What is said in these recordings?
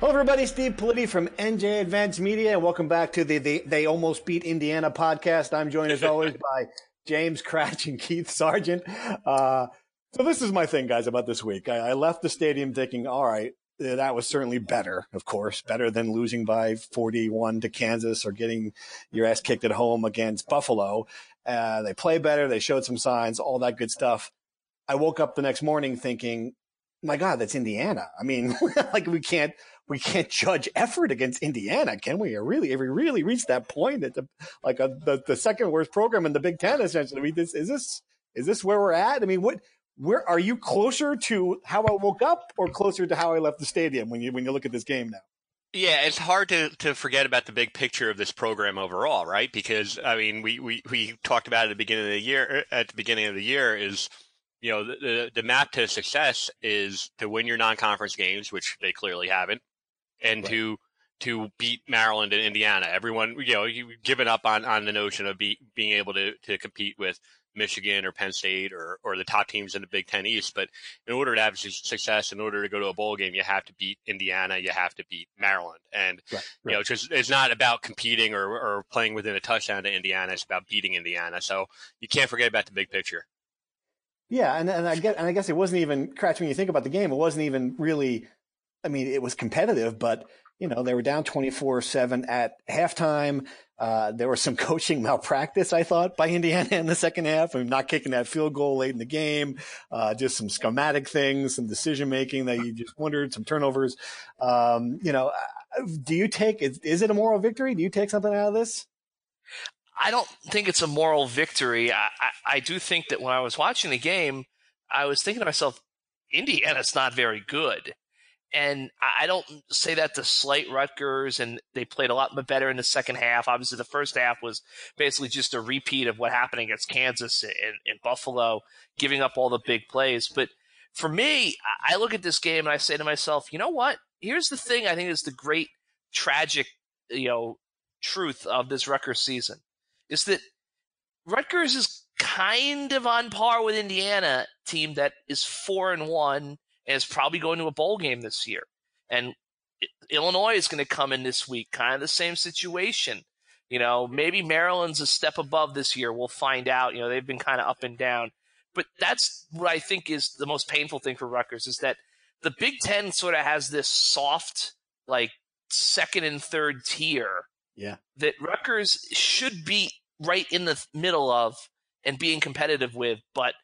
Hello, everybody. Steve Politi from NJ Advance Media, and welcome back to the They Almost Beat Indiana podcast. I'm joined, as always, by James Cratch and Keith Sargent. So this is my thing, guys, about this week. I left the stadium thinking, all right, that was certainly better, of course, better than losing by 41 to Kansas or getting your ass kicked at home against Buffalo. They play better. They showed some signs, all that good stuff. I woke up the next morning thinking, my God, that's Indiana. I mean, like we can't judge effort against Indiana, can we? Or really, if we really reach that point that the second worst program in the Big Ten, essentially, I mean, is this where we're at? I mean, where are you closer to how I woke up or closer to how I left the stadium when you look at this game now? Yeah, it's hard to forget about the big picture of this program overall, right? Because I mean, we talked about it at the beginning of the year is, you know, the map to success is to win your non-conference games, which they clearly haven't, and right, to beat Maryland and Indiana. Everyone, you know, you've given up on the notion of being able to compete with Michigan or Penn State or the top teams in the Big Ten East. But in order to have success, in order to go to a bowl game, you have to beat Indiana, you have to beat Maryland. And, right. You know, it's not about competing or playing within a touchdown to Indiana. It's about beating Indiana. So you can't forget about the big picture. Yeah, and I guess it wasn't even, Cratch, when you think about the game, it wasn't even really, I mean, it was competitive, but, you know, they were down 24-7 at halftime. There was some coaching malpractice, I thought, by Indiana in the second half. I mean, not kicking that field goal late in the game, just some schematic things, some decision-making that you just wondered, some turnovers. You know, is it a moral victory? Do you take something out of this? I don't think it's a moral victory. I do think that when I was watching the game, I was thinking to myself, Indiana's not very good. And I don't say that to slight Rutgers, and they played a lot better in the second half. Obviously, the first half was basically just a repeat of what happened against Kansas and Buffalo, giving up all the big plays. But for me, I look at this game and I say to myself, you know what? Here's the thing I think is the great tragic, you know, truth of this Rutgers season. Is that Rutgers is kind of on par with Indiana, team that is 4-1 and is probably going to a bowl game this year. And Illinois is going to come in this week, kind of the same situation. You know, maybe Maryland's a step above this year. We'll find out. You know, they've been kind of up and down. But that's what I think is the most painful thing for Rutgers, is that the Big Ten sort of has this soft, like, second and third tier. Yeah, that Rutgers should be right in the middle of and being competitive with, but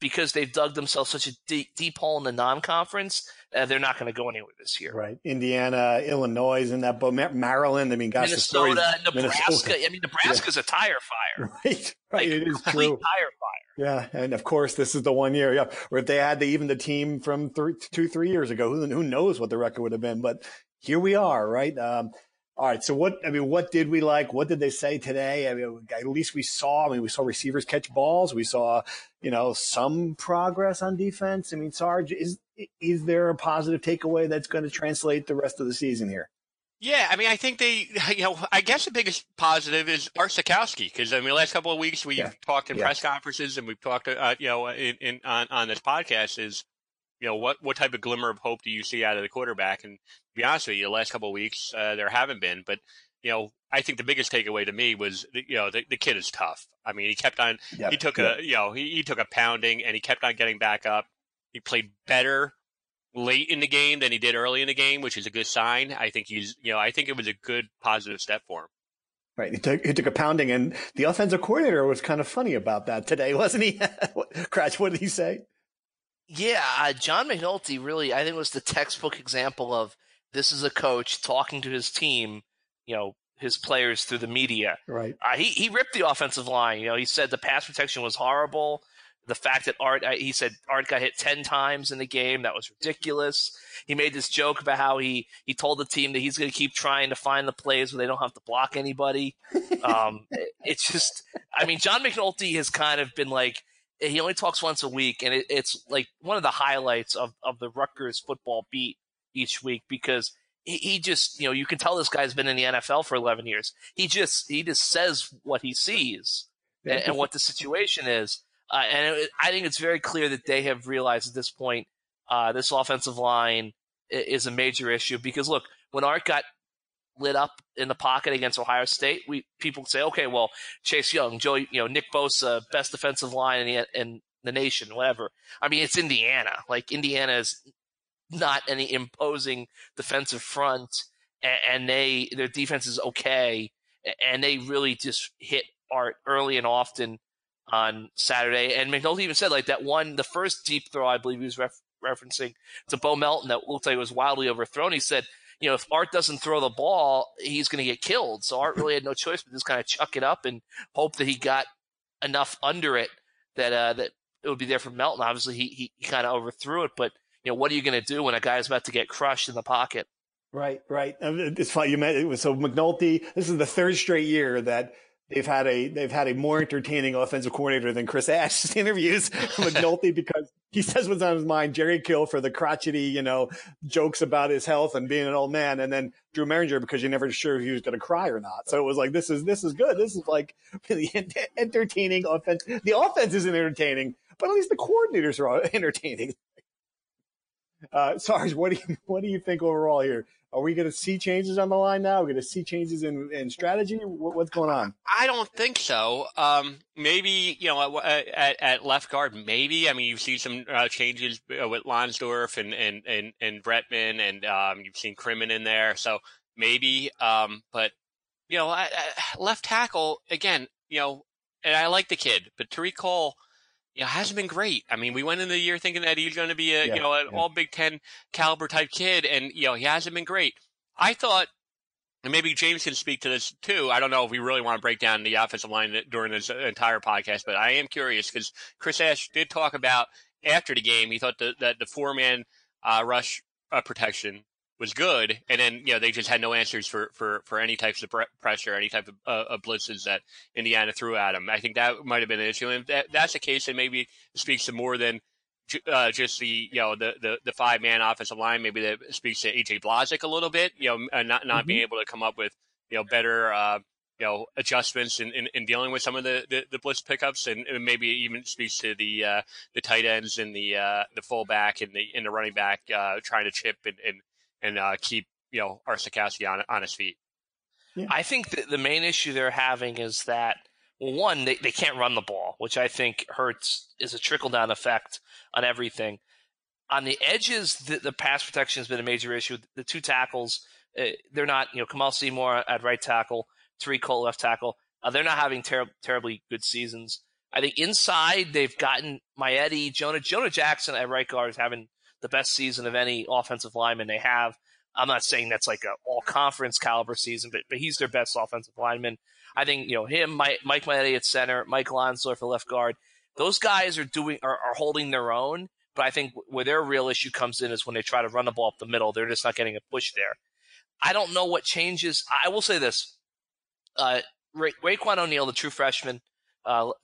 because they've dug themselves such a deep hole in the non-conference, they're not going to go anywhere this year. Right. Indiana, Illinois is in that boat. Maryland, I mean, gosh, Minnesota, Nebraska. I mean, Nebraska's a tire fire. Right. Like, it is true. Tire fire. Yeah, and of course, this is the one year. Yeah, or if they had the team from 2-3 years ago, who knows what the record would have been? But here we are, right? All right, so what did we like? What did they say today? I mean, at least we saw receivers catch balls. We saw, you know, some progress on defense. I mean, Sarge, is there a positive takeaway that's going to translate the rest of the season here? Yeah, I mean, I think I guess the biggest positive is Art Sitkowski, because, I mean, the last couple of weeks we've talked in press conferences and we've talked, on this podcast is, you know, what type of glimmer of hope do you see out of the quarterback? And to be honest with you, the last couple of weeks, there haven't been. But, you know, I think the biggest takeaway to me was, you know, the kid is tough. I mean, he kept on, he took a, you know, he took a pounding and he kept on getting back up. He played better late in the game than he did early in the game, which is a good sign. I think he's, you know, I think it was a good positive step for him. Right. He took a pounding, and the offensive coordinator was kind of funny about that today, wasn't he? Cratch, what did he say? Yeah, John McNulty really, I think, was the textbook example of this is a coach talking to his team, you know, his players through the media. Right. He ripped the offensive line. You know, he said the pass protection was horrible. The fact that Art got hit 10 times in the game, that was ridiculous. He made this joke about how he told the team that he's going to keep trying to find the plays where they don't have to block anybody. It's just, I mean, John McNulty has kind of been like, he only talks once a week, and it's like one of the highlights of the Rutgers football beat each week, because he just, you know, you can tell this guy's been in the NFL for 11 years. He just says what he sees and what the situation is. I think it's very clear that they have realized at this point this offensive line is a major issue, because, look, when Art got lit up in the pocket against Ohio State, people say, okay, well, Chase Young, Joey, you know, Nick Bosa, best defensive line in the nation, whatever. I mean, it's Indiana. Like, Indiana is not any imposing defensive front, and their defense is okay, and they really just hit Art early and often on Saturday. And McNulty even said, like, that one, the first deep throw, I believe he was referencing to Bo Melton, that looked like it was wildly overthrown. He said, you know, if Art doesn't throw the ball, he's going to get killed. So Art really had no choice but to just kind of chuck it up and hope that he got enough under it that it would be there for Melton. Obviously, he kind of overthrew it, but, you know, what are you going to do when a guy's about to get crushed in the pocket? Right. It's funny you mentioned. So McNulty, this is the third straight year that they've had a more entertaining offensive coordinator than Chris Ash interviews McNulty, because he says what's on his mind. Jerry Kill for the crotchety, you know, jokes about his health and being an old man, and then Drew Merringer because you're never sure if he was going to cry or not. So it was like, this is good. This is like really entertaining offense. The offense isn't entertaining, but at least the coordinators are entertaining. Sarge, what do you think overall here? Are we going to see changes on the line now? Are we going to see changes in strategy? What's going on? I don't think so. Maybe, you know, at left guard, maybe. I mean, you've seen some changes with Lonsdorf and Bretman, and you've seen Crimmin in there. So maybe. But, you know, left tackle, again, you know, and I like the kid, but Tariq Cole, you know, hasn't been great. I mean, we went into the year thinking that he's going to be an all Big Ten caliber type kid, and, you know, he hasn't been great. I thought, and maybe James can speak to this too. I don't know if we really want to break down the offensive line during this entire podcast, but I am curious, because Chris Ash did talk about after the game, he thought that the four-man rush protection was good, and then, you know, they just had no answers for any types of pressure, any type of blitzes that Indiana threw at them. I think that might have been an issue, and if that's the case, then maybe it speaks to more than just the, you know, the five-man offensive line. Maybe that speaks to A.J. Blazek a little bit, you know, not being able to come up with, you know, better you know, adjustments in dealing with some of the blitz pickups, and maybe it even speaks to the tight ends and the fullback and the running back trying to chip and keep, you know, Art Sitkowski on his feet. Yeah. I think the main issue they're having is that, well, one, they can't run the ball, which I think is a trickle-down effect on everything. On the edges, the pass protection has been a major issue. The two tackles, they're not, you know, Kamal Seymour at right tackle, Tariq Cole left tackle. They're not having terribly good seasons. I think inside they've gotten Maietti, Jonah Jackson at right guard is having the best season of any offensive lineman they have. I'm not saying that's like an all-conference caliber season, but he's their best offensive lineman. I think, you know, him, Mike Maietti at center, Mike Lonsdorf at left guard, those guys are holding their own, but I think where their real issue comes in is when they try to run the ball up the middle. They're just not getting a push there. I don't know what changes. I will say this. Raekwon O'Neal, the true freshman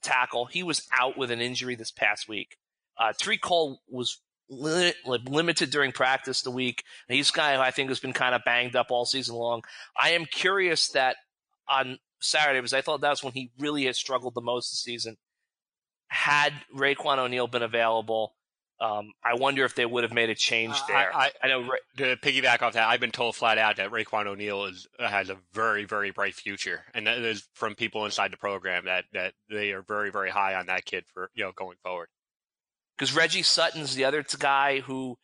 tackle, he was out with an injury this past week. Tariq Cole was limited during practice the week. And he's guy who I think has been kind of banged up all season long. I am curious that on Saturday, because I thought that was when he really has struggled the most this season, had Raekwon O'Neal been available, I wonder if they would have made a change there. I know, to piggyback off that, I've been told flat out that Raekwon O'Neal has a very, very bright future, and that is from people inside the program that they are very, very high on that kid for going forward. Because Reggie Sutton's the other guy who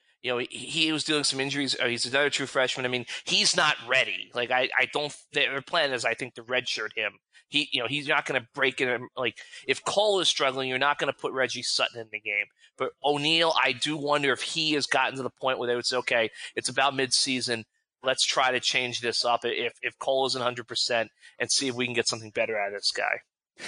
he was dealing some injuries. He's another true freshman. I mean, he's not ready. Like I don't. Their plan is, I think, to redshirt him. He's not going to break it. Like if Cole is struggling, you're not going to put Reggie Sutton in the game. But O'Neal, I do wonder if he has gotten to the point where they would say, okay, it's about midseason. Let's try to change this up if Cole isn't 100% and see if we can get something better out of this guy.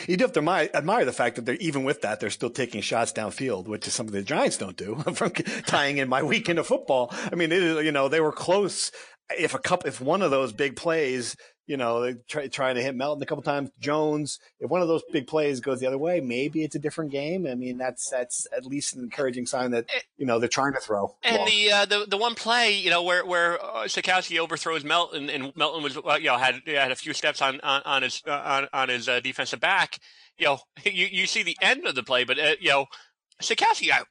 You do have to admire the fact that even with that, they're still taking shots downfield, which is something the Giants don't do. From tying in my week into football, I mean, they were close. If one of those big plays, trying to hit Melton a couple times, Jones. If one of those big plays goes the other way, maybe it's a different game. I mean, that's at least an encouraging sign that they're trying to throw. And long. The one play, where Sitkowski overthrows Melton, and Melton was had a few steps on his defensive back. You see the end of the play, but Sitkowski got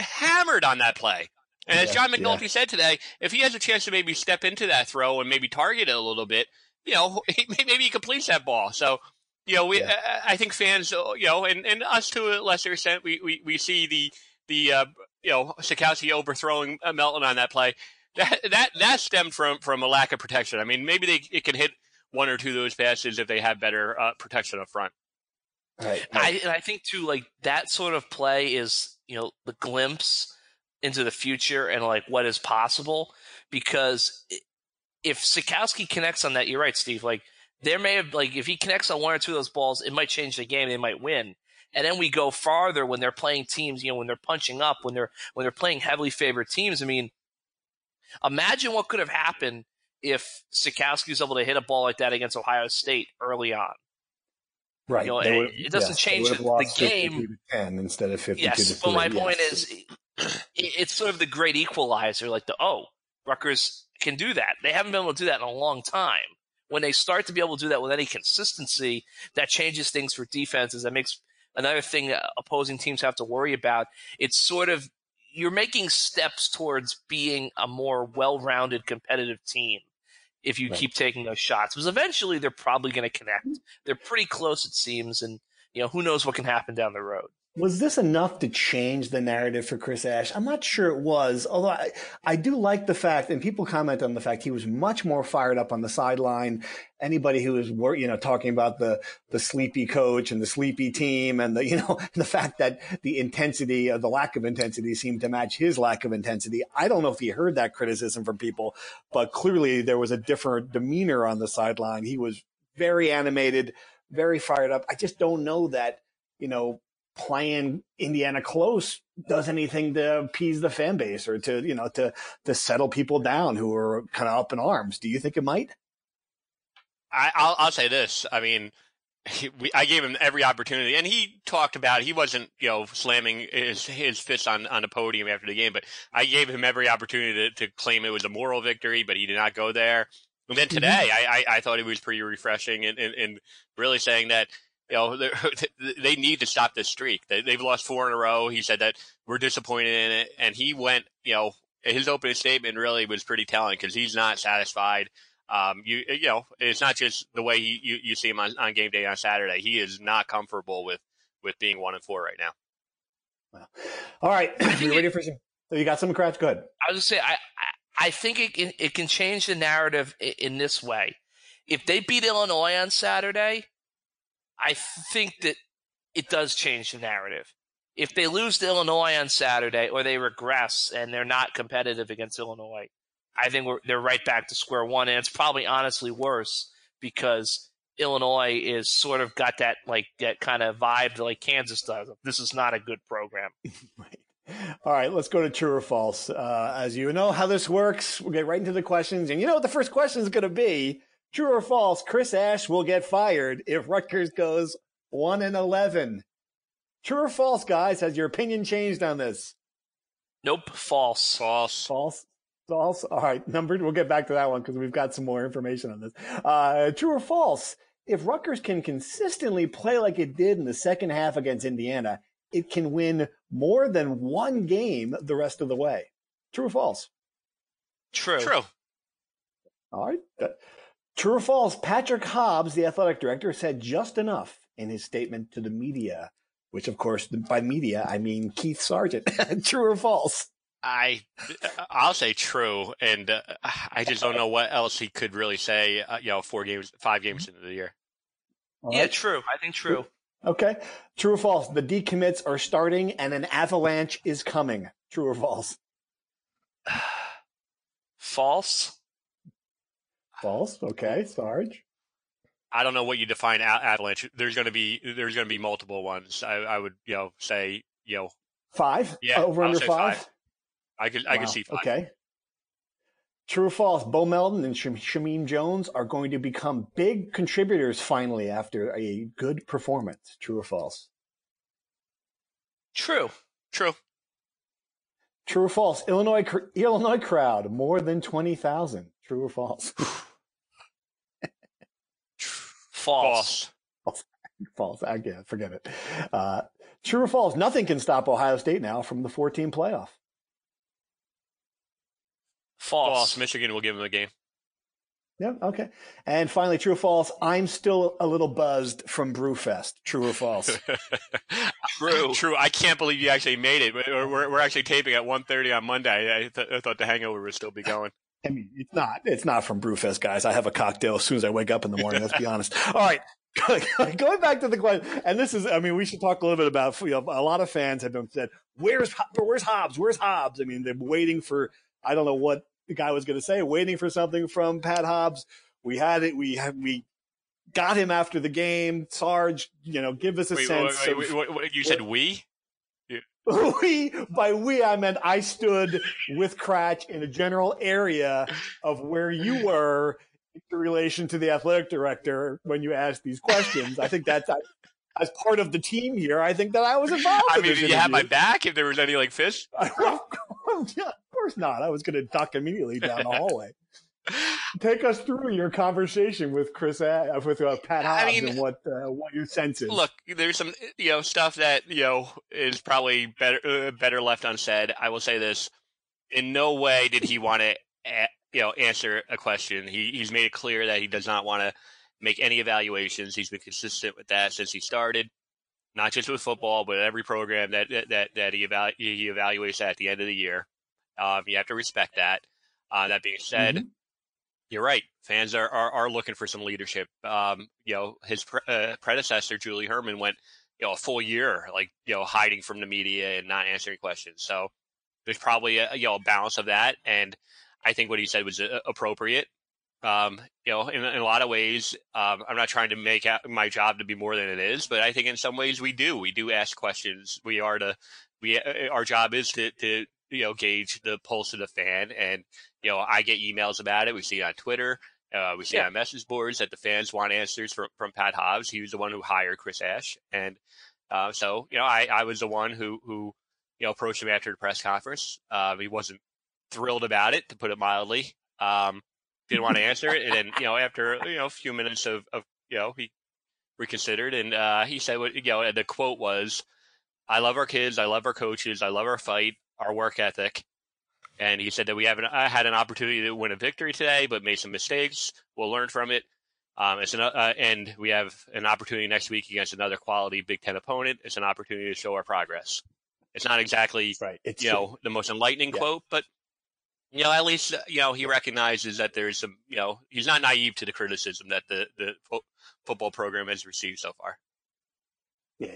hammered on that play. And as John McNulty said today, if he has a chance to maybe step into that throw and maybe target it a little bit, maybe he completes that ball. So, I think fans, and us to a lesser extent, we see the Sitkowski overthrowing Melton on that play. That stemmed from a lack of protection. I mean, maybe it can hit one or two of those passes if they have better protection up front. Right. I think too, like that sort of play is, the glimpse into the future and like what is possible, because if Sitkowski connects on that, you're right, Steve, like there may have, like if he connects on one or two of those balls, it might change the game. They might win. And then we go farther when they're playing teams, when they're punching up, when they're playing heavily favored teams. I mean, imagine what could have happened if Sitkowski was able to hit a ball like that against Ohio State early on. Right. It doesn't change the game. 10 instead of 52 to 3. But my point is, it's sort of the great equalizer, like Rutgers can do that. They haven't been able to do that in a long time. When they start to be able to do that with any consistency, that changes things for defenses. That makes another thing opposing teams have to worry about. It's sort of, you're making steps towards being a more well-rounded competitive team if you keep taking those shots. Because eventually they're probably going to connect. They're pretty close, it seems, and who knows what can happen down the road. Was this enough to change the narrative for Chris Ash? I'm not sure it was, although I do like the fact, and people comment on the fact, he was much more fired up on the sideline. Anybody who was, talking about the sleepy coach and the sleepy team and the fact that the intensity or the lack of intensity seemed to match his lack of intensity. I don't know if he heard that criticism from people, but clearly there was a different demeanor on the sideline. He was very animated, very fired up. I just don't know that, playing Indiana close does anything to appease the fan base or to, to settle people down who are kind of up in arms. Do you think it might? I'll say this. I mean, I gave him every opportunity, and he talked about, he wasn't, slamming his fist on the podium after the game, but I gave him every opportunity to claim it was a moral victory, but he did not go there. And then today, I thought it was pretty refreshing and really saying that, they need to stop this streak. They've lost 4 in a row. He said that we're disappointed in it. And he went, his opening statement really was pretty telling because he's not satisfied. It's not just the way you see him on game day on Saturday. He is not comfortable with being 1-4 right now. Wow. All right. You ready for some? So you got some Cratch? Go ahead. I was just saying, I think it can change the narrative in this way. If they beat Illinois on Saturday, I think that it does change the narrative. If they lose to Illinois on Saturday or they regress and they're not competitive against Illinois, I think they're right back to square one. And it's probably honestly worse because Illinois is sort of got that kind of vibe that Kansas does. This is not a good program. Right. All right, let's go to true or false. As you know how this works, we'll get right into the questions. And you know what the first question is going to be. True or false, Chris Ash will get fired if Rutgers goes 1-11. True or false, guys? Has your opinion changed on this? Nope. False. False. False. False. All right. Numbered. We'll get back to that one because we've got some more information on this. True or false? If Rutgers can consistently play like it did in the second half against Indiana, it can win more than one game the rest of the way. True or false? True. True. All right. True or false, Patrick Hobbs, the athletic director, said just enough in his statement to the media, which, of course, by media, I mean Keith Sargent. True or false? I'll say true, and I just don't know what else he could really say, 4 games, 5 games into the year. Right. Yeah, true. I think true. Okay. True or false, the decommits are starting and an avalanche is coming. True or false? False. False. Okay, Sarge. I don't know what you define avalanche. There's going to be multiple ones. I would, say, five. Yeah, over under five. I could see five. Okay. True or false? Bo Melton and Shamim Jones are going to become big contributors finally after a good performance. True or false? True. True. True or false? Illinois crowd more than 20,000. True or false? False. False. I guess. Forget it. True or false? Nothing can stop Ohio State now from the 4-team playoff. False. Michigan will give him a game. Yeah, okay. And finally, true or false, I'm still a little buzzed from Brewfest. True or false? True. True. I can't believe you actually made it. We're actually taping at 1:30 on Monday. I thought the hangover would still be going. I mean, it's not from Brewfest, guys. I have a cocktail as soon as I wake up in the morning, let's be honest. All right. Going back to the question, and this is, we should talk a little bit about, a lot of fans have been said, where's Hobbs? Where's Hobbs? I mean, they're waiting for, I don't know what the guy was going to say, waiting for something from Pat Hobbs. We had it. We got him after the game. Sarge, give us a sense. Wait, you said we? Yeah. By we, I meant I stood with Cratch in a general area of where you were in relation to the athletic director when you asked these questions. I think that's as part of the team here. I think that I was involved. I mean, did you have my back if there was any fish? Yeah. Of course not. I was going to duck immediately down the hallway. Take us through your conversation with Pat Hobbs, and what your sense is. Look, there's some stuff that is probably better left unsaid. I will say this: in no way did he want to answer a question. He's made it clear that he does not want to make any evaluations. He's been consistent with that since he started, not just with football, but every program that he evaluates at the end of the year. You have to respect that. That being said, You're right. Fans are looking for some leadership. His predecessor, Julie Herman, went a full year hiding from the media and not answering questions. So there's probably a balance of that, and I think what he said was appropriate. In a lot of ways, I'm not trying to make out my job to be more than it is, but I think in some ways we do ask questions. Our job is to gauge the pulse of the fan, and I get emails about it. We see it on Twitter, we see it on message boards that the fans want answers from Pat Hobbs. He was the one who hired Chris Ash, and I was the one who approached him after the press conference. He wasn't thrilled about it, to put it mildly. Didn't want to answer it, and then after a few minutes of he reconsidered, and he said what the quote was: "I love our kids, I love our coaches, I love our fight, our work ethic," and he said that I had an opportunity to win a victory today, but made some mistakes. We'll learn from it. And we have an opportunity next week against another quality Big Ten opponent. It's an opportunity to show our progress. It's not exactly the most enlightening quote, but at least he recognizes that there's some he's not naive to the criticism that the football program has received so far. Yeah,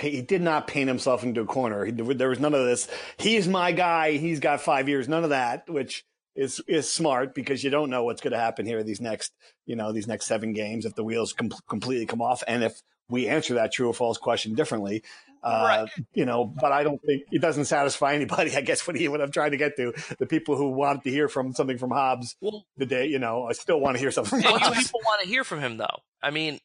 he did not paint himself into a corner. There was none of this, he's my guy, he's got 5 years, none of that, which is smart, because you don't know what's going to happen here these next 7 games if the wheels completely come off, and if we answer that true or false question differently. Right. But I don't think it doesn't satisfy anybody, I guess, what I'm trying to get to. The people who want to hear something from Hobbs today, I still want to hear something from Hobbs. People want to hear from him, though. I mean,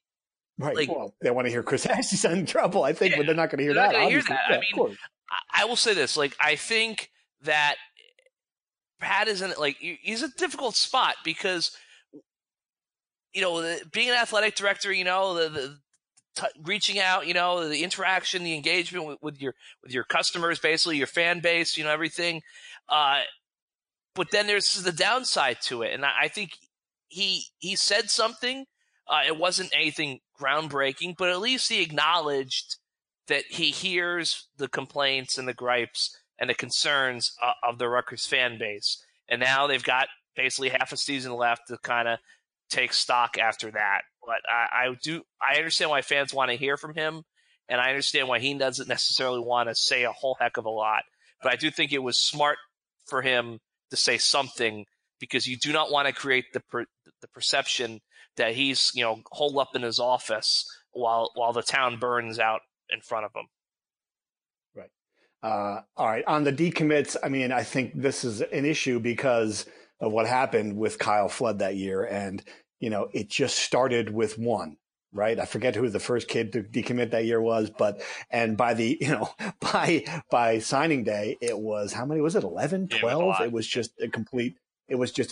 right. They want to hear Chris Ash in trouble, I think, but they're not going to hear that. I will say this: I think that Pat is in he's a difficult spot, because being an athletic director, reaching out, you know, the interaction, the engagement with your customers, basically your fan base, you know, everything. But then there's the downside to it. And I think he said something. It wasn't anything groundbreaking, but at least he acknowledged that he hears the complaints and the gripes and the concerns of the Rutgers fan base. And now they've got basically half a season left to kind of take stock after that. But I understand why fans want to hear from him, and I understand why he doesn't necessarily want to say a whole heck of a lot. But I do think it was smart for him to say something, because you do not want to create the perception that he's, you know, holed up in his office while the town burns out in front of him. Right. All right. On the decommits, I mean, I think this is an issue because of what happened with Kyle Flood that year. And, you know, it just started with one, right? I forget who the first kid to decommit that year was, but, and by the, you know, by signing day, it was, how many was it? 11, 12? It was just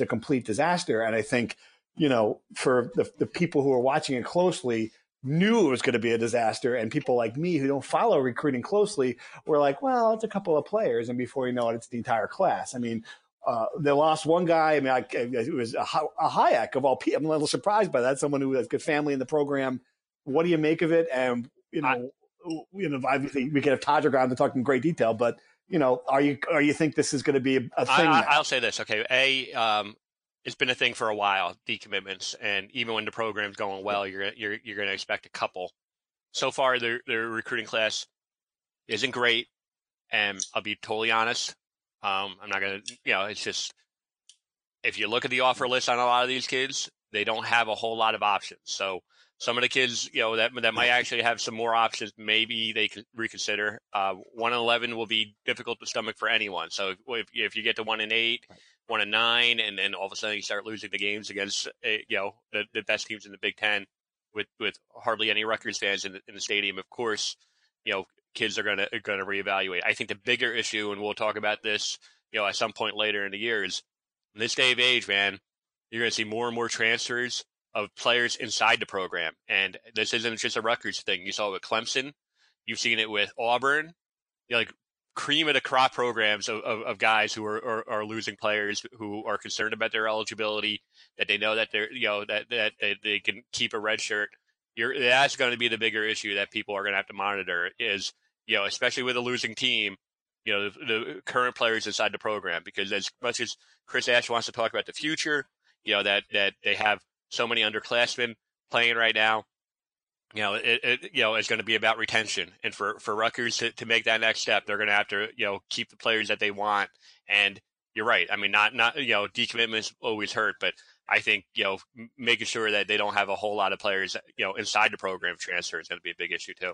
a complete disaster. And I think, you know, for the people who are watching it closely knew it was going to be a disaster. And people like me who don't follow recruiting closely were like, well, it's a couple of players. And before you know it, it's the entire class. I mean, they lost one guy. I mean, it was a Hayek of all people. I'm a little surprised by that. Someone who has good family in the program. What do you make of it? And, you know, obviously we could have Todrick on to talk in great detail, but, you know, are you think this is going to be a thing? I'll say this. Okay. It's been a thing for a while, decommitments, and even when the program's going well, you're going to expect a couple. So far, their recruiting class isn't great, and I'll be totally honest. I'm not going to, you know, it's just, if you look at the offer list on a lot of these kids, they don't have a whole lot of options. So some of the kids, you know, that might actually have some more options, maybe they could reconsider. 1 and 11 will be difficult to stomach for anyone. So if you get to 1 and 8. 1 and 9, and then all of a sudden you start losing the games against, you know, the best teams in the Big Ten with hardly any Rutgers fans in the stadium. Of course, you know, kids are going to reevaluate. I think the bigger issue, and we'll talk about this, you know, at some point later in the year, is in this day of age, man, you're going to see more and more transfers of players inside the program. And this isn't just a Rutgers thing. You saw it with Clemson. You've seen it with Auburn. You know, like, cream of the crop programs of guys who are losing players who are concerned about their eligibility, that they know that they're, you know, that they can keep a red shirt. That's going to be the bigger issue that people are going to have to monitor, is, you know, especially with a losing team, you know, the current players inside the program, because as much as Chris Ash wants to talk about the future, you know, that they have so many underclassmen playing right now. You know, it's going to be about retention, and for Rutgers to make that next step, they're going to have to, you know, keep the players that they want. And you're right. I mean, not you know, decommitments always hurt, but I think, you know, making sure that they don't have a whole lot of players, you know, inside the program transfer is going to be a big issue too.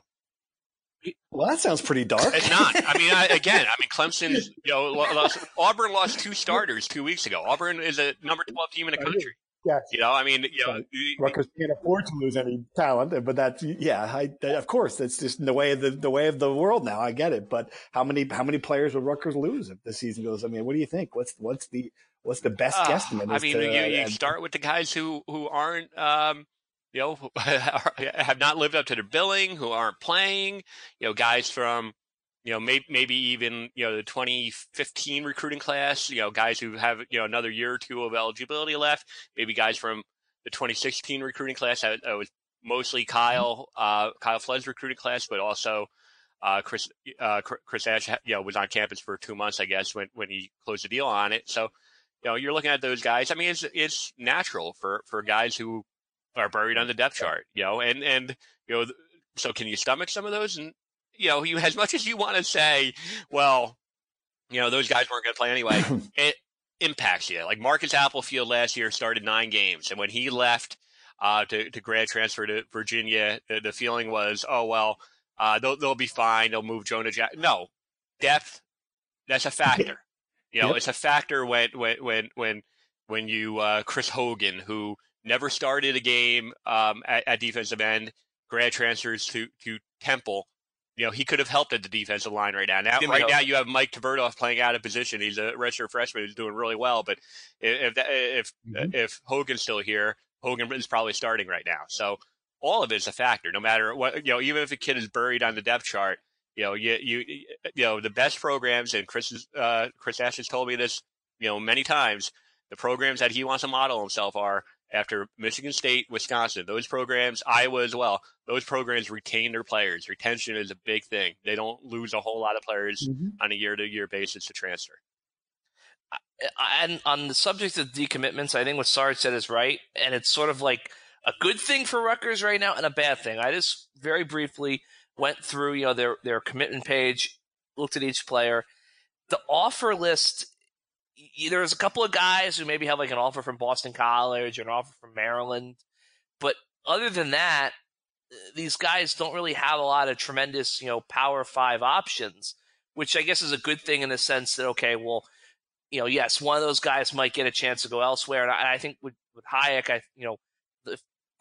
Well, that sounds pretty dark. It's not. I mean, I mean, Clemson, you know, Auburn lost two starters 2 weeks ago. Auburn is a number 12 team in the country. Yes. You know, I mean, you know, Rutgers can't afford to lose any talent, but that's, yeah, of course, that's just the way of the world now. I get it, but how many players will Rutgers lose if the season goes? I mean, what do you think? What's the best guesstimate? I mean, you start with the guys who aren't, you know, have not lived up to their billing, who aren't playing. You know, guys from, you know, maybe even, you know, the 2015 recruiting class, you know, guys who have, you know, another year or two of eligibility left, maybe guys from the 2016 recruiting class. That was mostly Kyle Flood's recruiting class, but also Chris Ash, you know, was on campus for 2 months, I guess, when he closed the deal on it. So, you know, you're looking at those guys. I mean, it's natural for guys who are buried on the depth chart, you know, and, you know, so can you stomach some of those? And, you know, as much as you want to say, well, you know, those guys weren't going to play anyway, it impacts you. Like Marcus Applefield last year started 9 games, and when he left to grad transfer to Virginia, the feeling was, oh, well, they'll be fine. They'll move Jonah Jackson. No, depth, that's a factor. You know, yep. It's a factor when you Chris Hogan, who never started a game at defensive end, grad transfers to Temple. You know, he could have helped at the defensive line right now. Now you have Mike Tverdoff playing out of position. He's a redshirt freshman who's doing really well. But if Hogan's still here, Hogan is probably starting right now. So all of it's a factor, no matter what, you know, even if a kid is buried on the depth chart, you know, you know, the best programs, and Chris Ash has told me this, you know, many times, the programs that he wants to model himself are after Michigan State, Wisconsin, those programs, Iowa as well, those programs retain their players. Retention is a big thing. They don't lose a whole lot of players on a year-to-year basis to transfer. And on the subject of decommitments, I think what Sarge said is right, and it's sort of like a good thing for Rutgers right now and a bad thing. I just very briefly went through, you know, their commitment page, looked at each player. The offer list, there's a couple of guys who maybe have like an offer from Boston College or an offer from Maryland, but other than that, these guys don't really have a lot of tremendous, you know, Power Five options, which I guess is a good thing in the sense that, okay, well, you know, yes, one of those guys might get a chance to go elsewhere. And I think with Hayek, you know,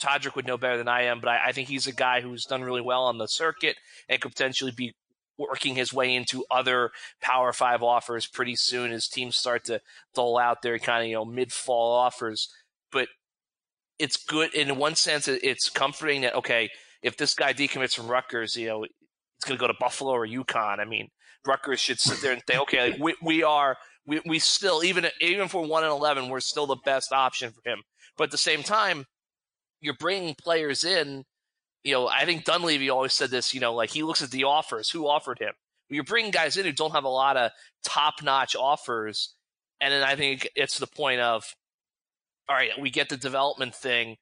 Todrick would know better than I am, but I think he's a guy who's done really well on the circuit and could potentially be working his way into other Power Five offers pretty soon as teams start to dole out their kind of, you know, mid-fall offers. But it's good in one sense. It's comforting that, okay, if this guy decommits from Rutgers, you know, it's going to go to Buffalo or UConn. I mean, Rutgers should sit there and think, okay, like, we still, even if we're 1-11, we're still the best option for him. But at the same time, you're bringing players in. You know, I think Dunleavy always said this, you know, like he looks at the offers, who offered him. You're bringing guys in who don't have a lot of top-notch offers. And then I think it's the point of, all right, we get the development thing,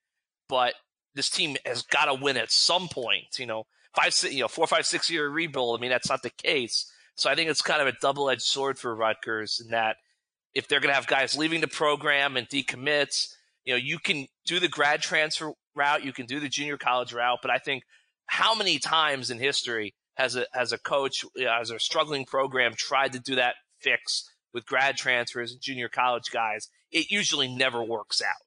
but this team has got to win at some point, you know, 4, 5, 6 year rebuild. I mean, that's not the case. So I think it's kind of a double-edged sword for Rutgers in that if they're going to have guys leaving the program and decommits, you know, you can do the grad transfer route, you can do the junior college route, but I think how many times in history has a coach, you know, as a struggling program tried to do that fix with grad transfers and junior college guys? It usually never works out.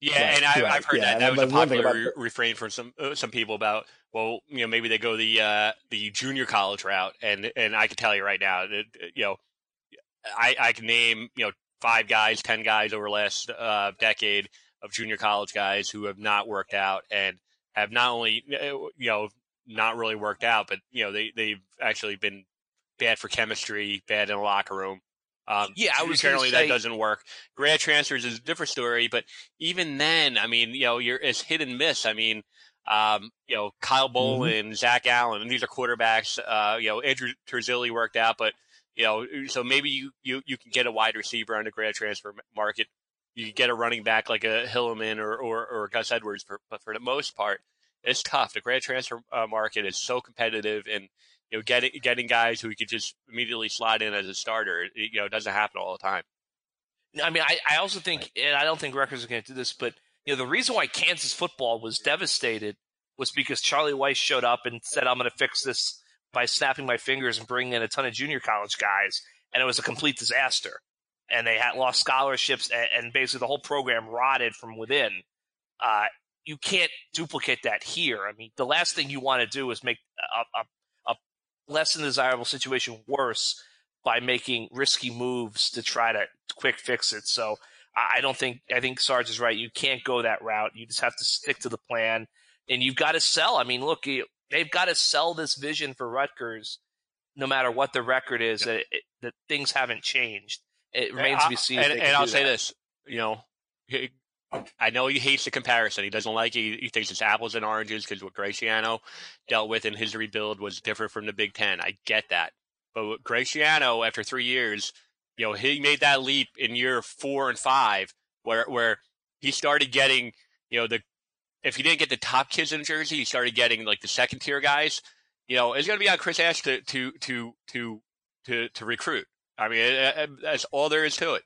Yeah, and I've heard that. That was a popular refrain from some people about, well, you know, maybe they go the junior college route, and I can tell you right now that, you know, I can name, you know, 5 guys, 10 guys over the last decade of junior college guys who have not worked out and have not only, you know, not really worked out, but, you know, they've actually been bad for chemistry, bad in the locker room. Generally that doesn't work. Grad transfers is a different story, but even then, I mean, you know, it's hit and miss. I mean, you know, Kyle Bolin, Zach Allen, and these are quarterbacks. You know, Andrew Terzilli worked out, but, you know, so maybe you can get a wide receiver on the grad transfer market. You can get a running back like a Hilleman or Gus Edwards, but for the most part, it's tough. The grad transfer market is so competitive, and, you know, getting guys who you could just immediately slide in as a starter, you know, it doesn't happen all the time. I mean, I also think, and I don't think Rutgers are going to do this, but, you know, the reason why Kansas football was devastated was because Charlie Weiss showed up and said, I'm going to fix this by snapping my fingers and bringing in a ton of junior college guys, and it was a complete disaster. And they had lost scholarships, and basically the whole program rotted from within. You can't duplicate that here. I mean, the last thing you want to do is make a less than desirable situation worse by making risky moves to try to quick fix it. So I think Sarge is right. You can't go that route. You just have to stick to the plan, and you've got to sell. I mean, look, they've got to sell this vision for Rutgers, no matter what the record is, that things haven't changed. It remains to be seen. And I'll say this, you know, I know he hates the comparison. He doesn't like it. He thinks it's apples and oranges because what Graciano dealt with in his rebuild was different from the Big Ten. I get that. But Graciano, after 3 years, you know, he made that leap in year 4 and 5 where he started getting, you know, if he didn't get the top kids in Jersey, he started getting like the second tier guys. You know, it's going to be on Chris Ash to recruit. I mean, that's all there is to it,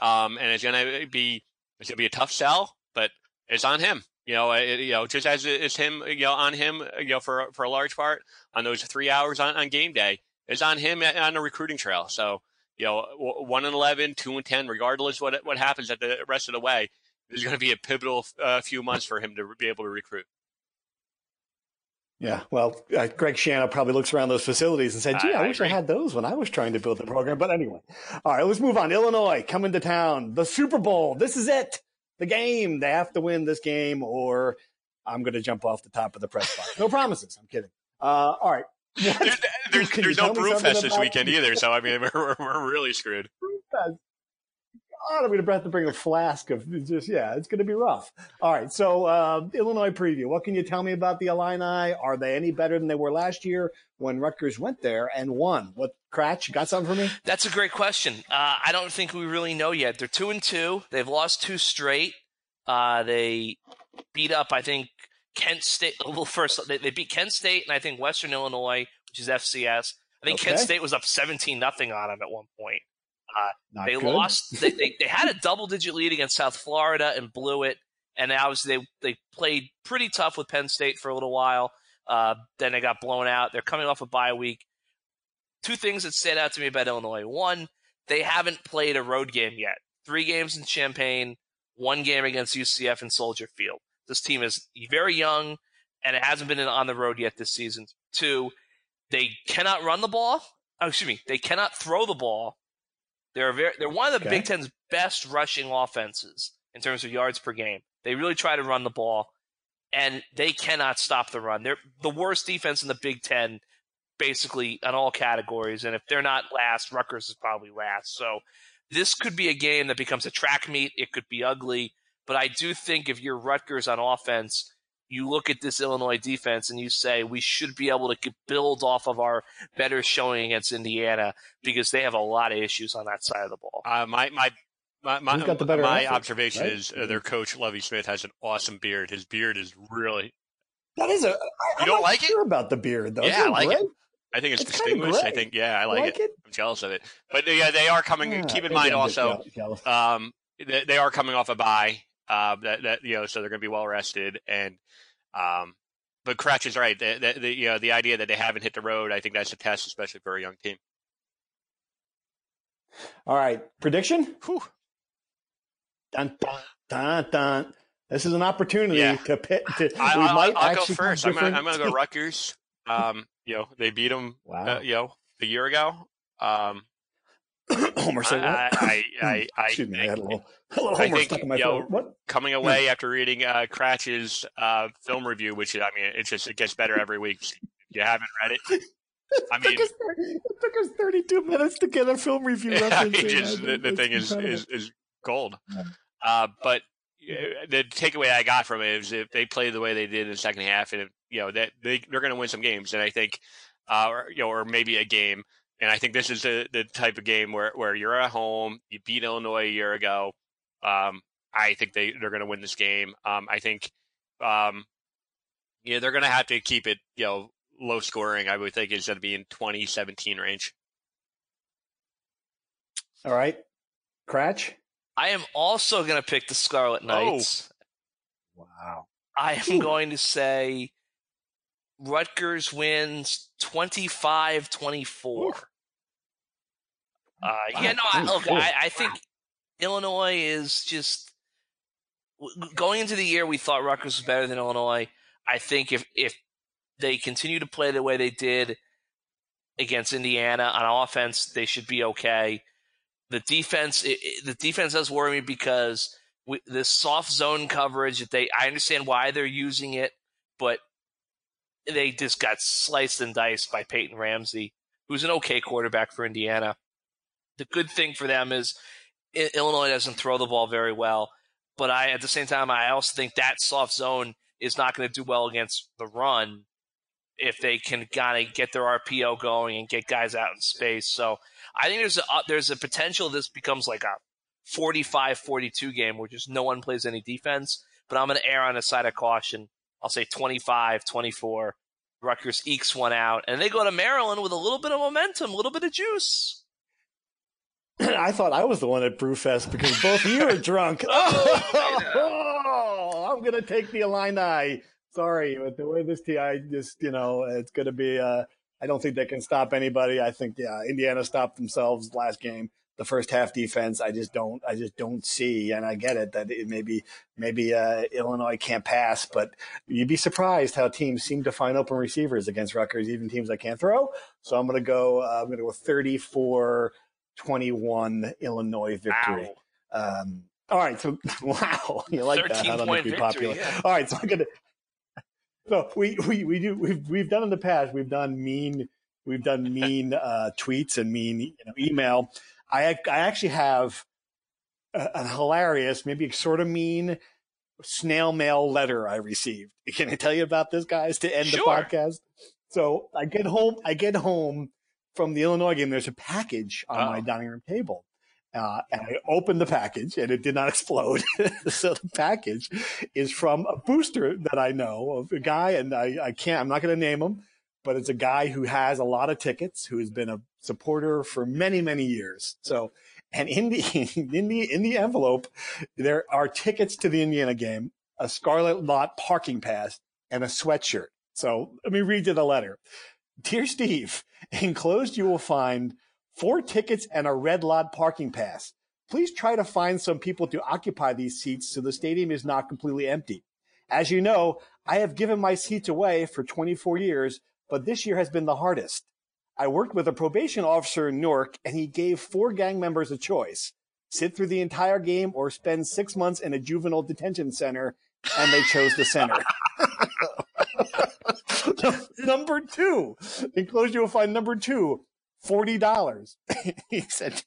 and it's gonna be a tough sell, but it's on him. You know, just as it's him, you know, on him, you know, for a large part on those 3 hours on game day, it's on him on the recruiting trail. So, you know, 1-11, 2-10, regardless what happens at the rest of the way, there's going to be a pivotal few months for him to be able to recruit. Yeah, well, Graciano probably looks around those facilities and said, gee, I wish I had those when I was trying to build the program. But anyway, all right, let's move on. Illinois coming to town, the Super Bowl. This is it, the game. They have to win this game or I'm going to jump off the top of the press box. No promises. I'm kidding. All right. There's no brew fest this weekend either, so I mean we're really screwed. God, I'm going to have to bring a flask of just it's going to be rough. All right, so Illinois preview. What can you tell me about the Illini? Are they any better than they were last year when Rutgers went there and won? What, Cratch, you got something for me? That's a great question. I don't think we really know yet. They're 2-2. They've lost two straight. They beat up, I think, Kent State. Well, first they beat Kent State and I think Western Illinois, which is FCS. I think Kent State was up 17-0 on them at one point. They good. Lost. They had a double-digit lead against South Florida and blew it. And obviously they played pretty tough with Penn State for a little while. Then they got blown out. They're coming off a bye week. Two things that stand out to me about Illinois. One, they haven't played a road game yet. 3 games in Champaign, 1 game against UCF in Soldier Field. This team is very young, and it hasn't been on the road yet this season. 2, they cannot run the ball. They cannot throw the ball. They're one of the Big Ten's best rushing offenses in terms of yards per game. They really try to run the ball, and they cannot stop the run. They're the worst defense in the Big Ten, basically, on all categories. And if they're not last, Rutgers is probably last. So this could be a game that becomes a track meet. It could be ugly. But I do think if you're Rutgers on offense, you look at this Illinois defense and you say, we should be able to build off of our better showing against Indiana because they have a lot of issues on that side of the ball. My observation is their coach, Lovie Smith, has an awesome beard. His beard is really – That is a – I don't like sure it? About the beard, though. Yeah, I like it. I think it's distinguished. I think, yeah, I like it. I'm jealous of it. But, yeah, they are coming – keep in mind also they are coming off a bye. So they're going to be well rested, and but Cratch is right. The idea that they haven't hit the road, I think that's a test, especially for a young team. All right, prediction. Whew. Dun dun dun. This is an opportunity to pit. I'll go first. I'm going to go Rutgers. They beat them. Wow. A year ago. Homer said, excuse me, I had a little Homer stuck in my throat. What? Coming away after reading Cratch's film review, which it gets better every week. If you haven't read it, it took us 32 minutes to get a film review. The thing is gold. Yeah. The takeaway I got from it is if they play the way they did in the second half, and they're going to win some games, and I think, or maybe a game. And I think this is the type of game where you're at home, you beat Illinois a year ago. I think they're going to win this game. I think they're going to have to keep it low scoring. I would think it's going to be in 20-17 range. All right, Cratch. I am also going to pick the Scarlet Knights. Oh. Wow. I am going to say Rutgers wins 25-24. I think Illinois is just going into the year. We thought Rutgers was better than Illinois. I think if they continue to play the way they did against Indiana on offense, they should be okay. The defense, does worry me because this soft zone coverage that I understand why they're using it, but they just got sliced and diced by Peyton Ramsey, who's an okay quarterback for Indiana. The good thing for them is Illinois doesn't throw the ball very well, but at the same time, I also think that soft zone is not going to do well against the run if they can kind of get their RPO going and get guys out in space. So I think there's a potential this becomes like a 45-42 game where just no one plays any defense, but I'm going to err on the side of caution. I'll say 25-24. Rutgers ekes one out, and they go to Maryland with a little bit of momentum, a little bit of juice. I thought I was the one at Brewfest because both of you are drunk. I'm going to take the Illini. Sorry, but the way this team, it's going to be I don't think they can stop anybody. I think Indiana stopped themselves last game. The first half defense, I just don't see, and I get it that it maybe Illinois can't pass, but you'd be surprised how teams seem to find open receivers against Rutgers, even teams that can't throw. So I'm gonna go 34-21 Illinois victory. Wow. All right, so wow, you like 13 that? I don't think it'd be popular. Yeah. All right, so I'm gonna So we've done in the past. We've done mean tweets and mean email. I actually have a hilarious, maybe sort of mean snail mail letter I received. Can I tell you about this, guys, to end the podcast? So I get home from the Illinois game. There's a package on my dining room table. And I opened the package, and it did not explode. So the package is from a booster that I know of, a guy, and I'm not going to name him, but it's a guy who has a lot of tickets, who has been a supporter for many, many years. So, and in the envelope, there are tickets to the Indiana game, a Scarlet Lot parking pass, and a sweatshirt. So let me read you the letter. Dear Steve, enclosed you will find 4 tickets and a red lot parking pass. Please try to find some people to occupy these seats so the stadium is not completely empty. As you know, I have given my seats away for 24 years, but this year has been the hardest. I worked with a probation officer in Newark, and he gave 4 gang members a choice. Sit through the entire game or spend 6 months in a juvenile detention center, and they chose the center. Number 2. Enclosed you will find number 2. $40. He sent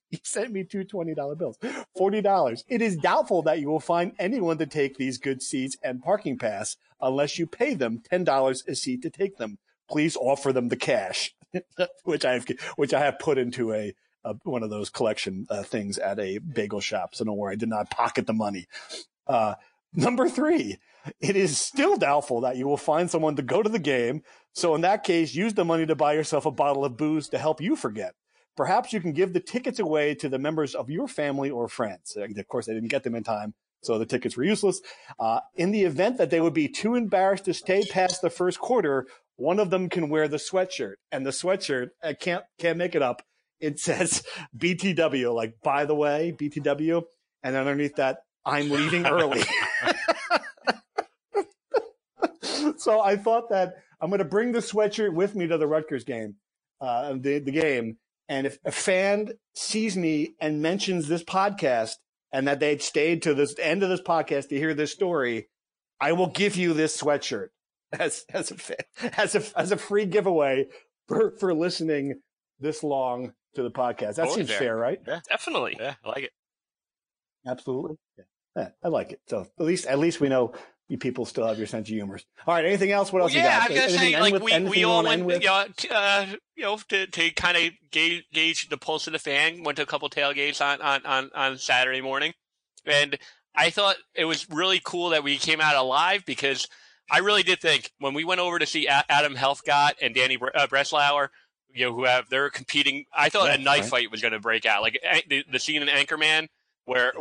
me two $20 bills. $40. It is doubtful that you will find anyone to take these good seats and parking pass unless you pay them $10 a seat to take them. Please offer them the cash, which I have put into a one of those collection things at a bagel shop. So don't worry, I did not pocket the money. Number 3, it is still doubtful that you will find someone to go to the game. So in that case, use the money to buy yourself a bottle of booze to help you forget. Perhaps you can give the tickets away to the members of your family or friends. Of course, they didn't get them in time, so the tickets were useless. In the event that they would be too embarrassed to stay past the first quarter, one of them can wear the sweatshirt. And the sweatshirt, I can't make it up. It says BTW, like, by the way, BTW. And underneath that, I'm leaving early. So I thought that I'm going to bring the sweatshirt with me to the Rutgers game, the game. And if a fan sees me and mentions this podcast and that they'd stayed to the end of this podcast to hear this story, I will give you this sweatshirt as a free giveaway for listening this long to the podcast. That seems fair, right? Yeah, definitely. Yeah, I like it. Absolutely. Yeah, I like it. So at least we know. You people still have your sense of humor. All right. Anything else? What else you got? I was going to say, we all went, to kind of gauge the pulse of the fan, went to a couple tailgates on Saturday morning. And I thought it was really cool that we came out alive, because I really did think when we went over to see Adam Helfgott and Danny Breslauer, who they're competing. I thought a knife fight was going to break out. Like the scene in Anchorman where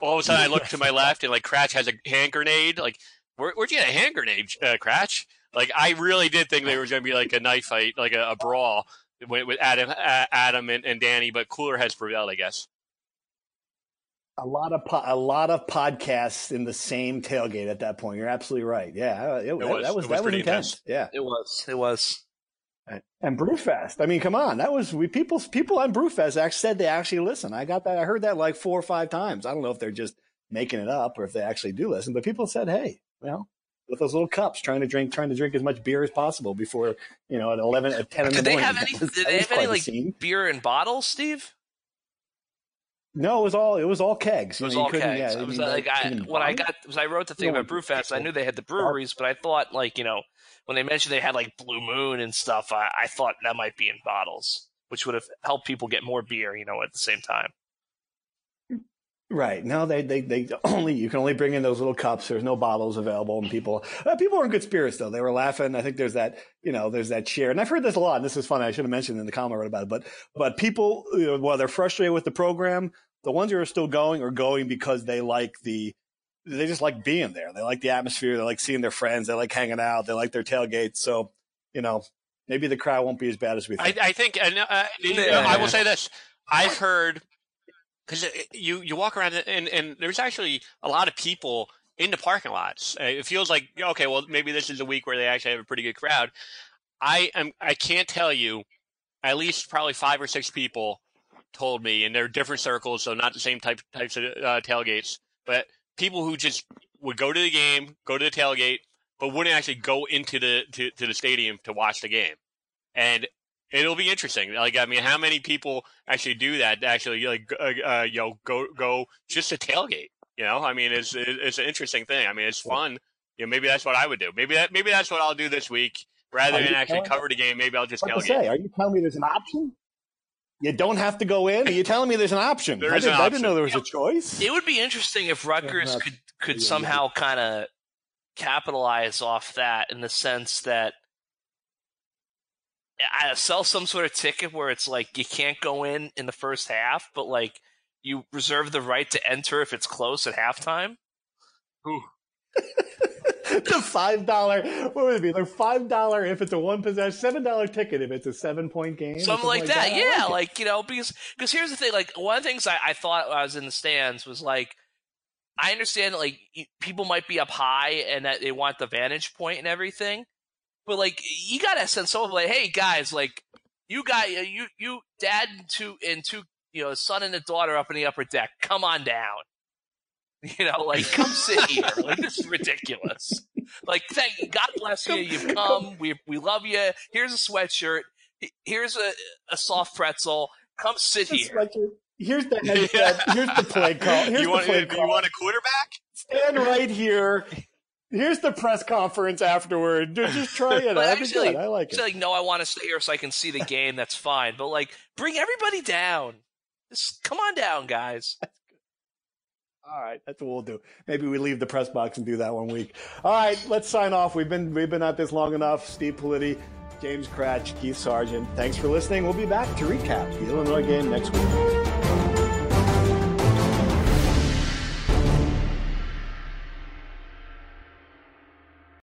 all of a sudden, I look to my left, and Cratch has a hand grenade. Like, where'd you get a hand grenade, Cratch? Like, I really did think there was going to be a knife fight, a brawl with Adam and Danny. But cooler heads prevailed, I guess. A lot of podcasts in the same tailgate at that point. You're absolutely right. Yeah, it was intense. Yeah, it was. And Brewfest. I mean, come on. That was people on Brewfest said they actually listen. I got that. I heard that 4 or 5 times. I don't know if they're just making it up or if they actually do listen, but people said, hey, with those little cups, trying to drink as much beer as possible before, at 10 in the morning. Did they have any beer in bottles, Steve? No, it was all kegs. It was all kegs. Yeah, I wrote the thing about Brewfest. I knew they had the breweries, but I thought when they mentioned they had Blue Moon and stuff, I thought that might be in bottles, which would have helped people get more beer, at the same time. Right. No, you can only bring in those little cups. There's no bottles available, and people were in good spirits though. They were laughing. I think there's that cheer, and I've heard this a lot. And this is funny. I should have mentioned in the column I wrote about it, but people, while they're frustrated with the program, the ones who are still going are going because they they just like being there. They like the atmosphere. They like seeing their friends. They like hanging out. They like their tailgates. So, maybe the crowd won't be as bad as we think. I will say this. I've heard. Because you walk around and there's actually a lot of people in the parking lots. It feels like, okay, well, maybe this is a week where they actually have a pretty good crowd. I can't tell you, at least probably 5 or 6 people told me, and they're different circles, so not the same types of tailgates, but people who just would go to the game, go to the tailgate, but wouldn't actually go into to the stadium to watch the game. And it'll be interesting. Like, I mean, how many people actually do that? Actually, like, you know, go just to tailgate. You know, I mean, it's an interesting thing. I mean, it's fun. You know, maybe that's what I would do. Maybe that's what I'll do this week. Rather than actually cover the game, maybe I'll just tailgate. Are you telling me there's an option? You don't have to go in? Are you telling me there's an option? I didn't know there was a choice. It would be interesting if Rutgers could somehow kind of capitalize off that, in the sense that I sell some sort of ticket where it's like you can't go in the first half, but like you reserve the right to enter if it's close at halftime. Ooh. The $5, what would it be? Like $5 if it's a one possession, $7 ticket if it's a 7-point game, something like that. Yeah, like, you know, because here's the thing. Like, one of the things I thought when I was in the stands was like, I understand that, like, people might be up high and that they want the vantage point and everything, but like you gotta send someone like, hey guys, like you dad and two, you know, son and a daughter up in the upper deck, come on down. You know, like, come sit here. Like, this is ridiculous. Like, thank you. God bless you. You've come. We love you. Here's a sweatshirt. Here's a soft pretzel. Come sit here. Here's the headset. Here's the play call. You want a quarterback? Stand right here. Here's the press conference afterward. Dude, just try it. Actually, I like it. Like, no, I want to stay here so I can see the game. That's fine. But, like, bring everybody down. Just come on down, guys. All right, that's what we'll do. Maybe we leave the press box and do that one week. All right, let's sign off. We've been at this long enough. Steve Politi, James Cratch, Keith Sargent. Thanks for listening. We'll be back to recap the Illinois game next week.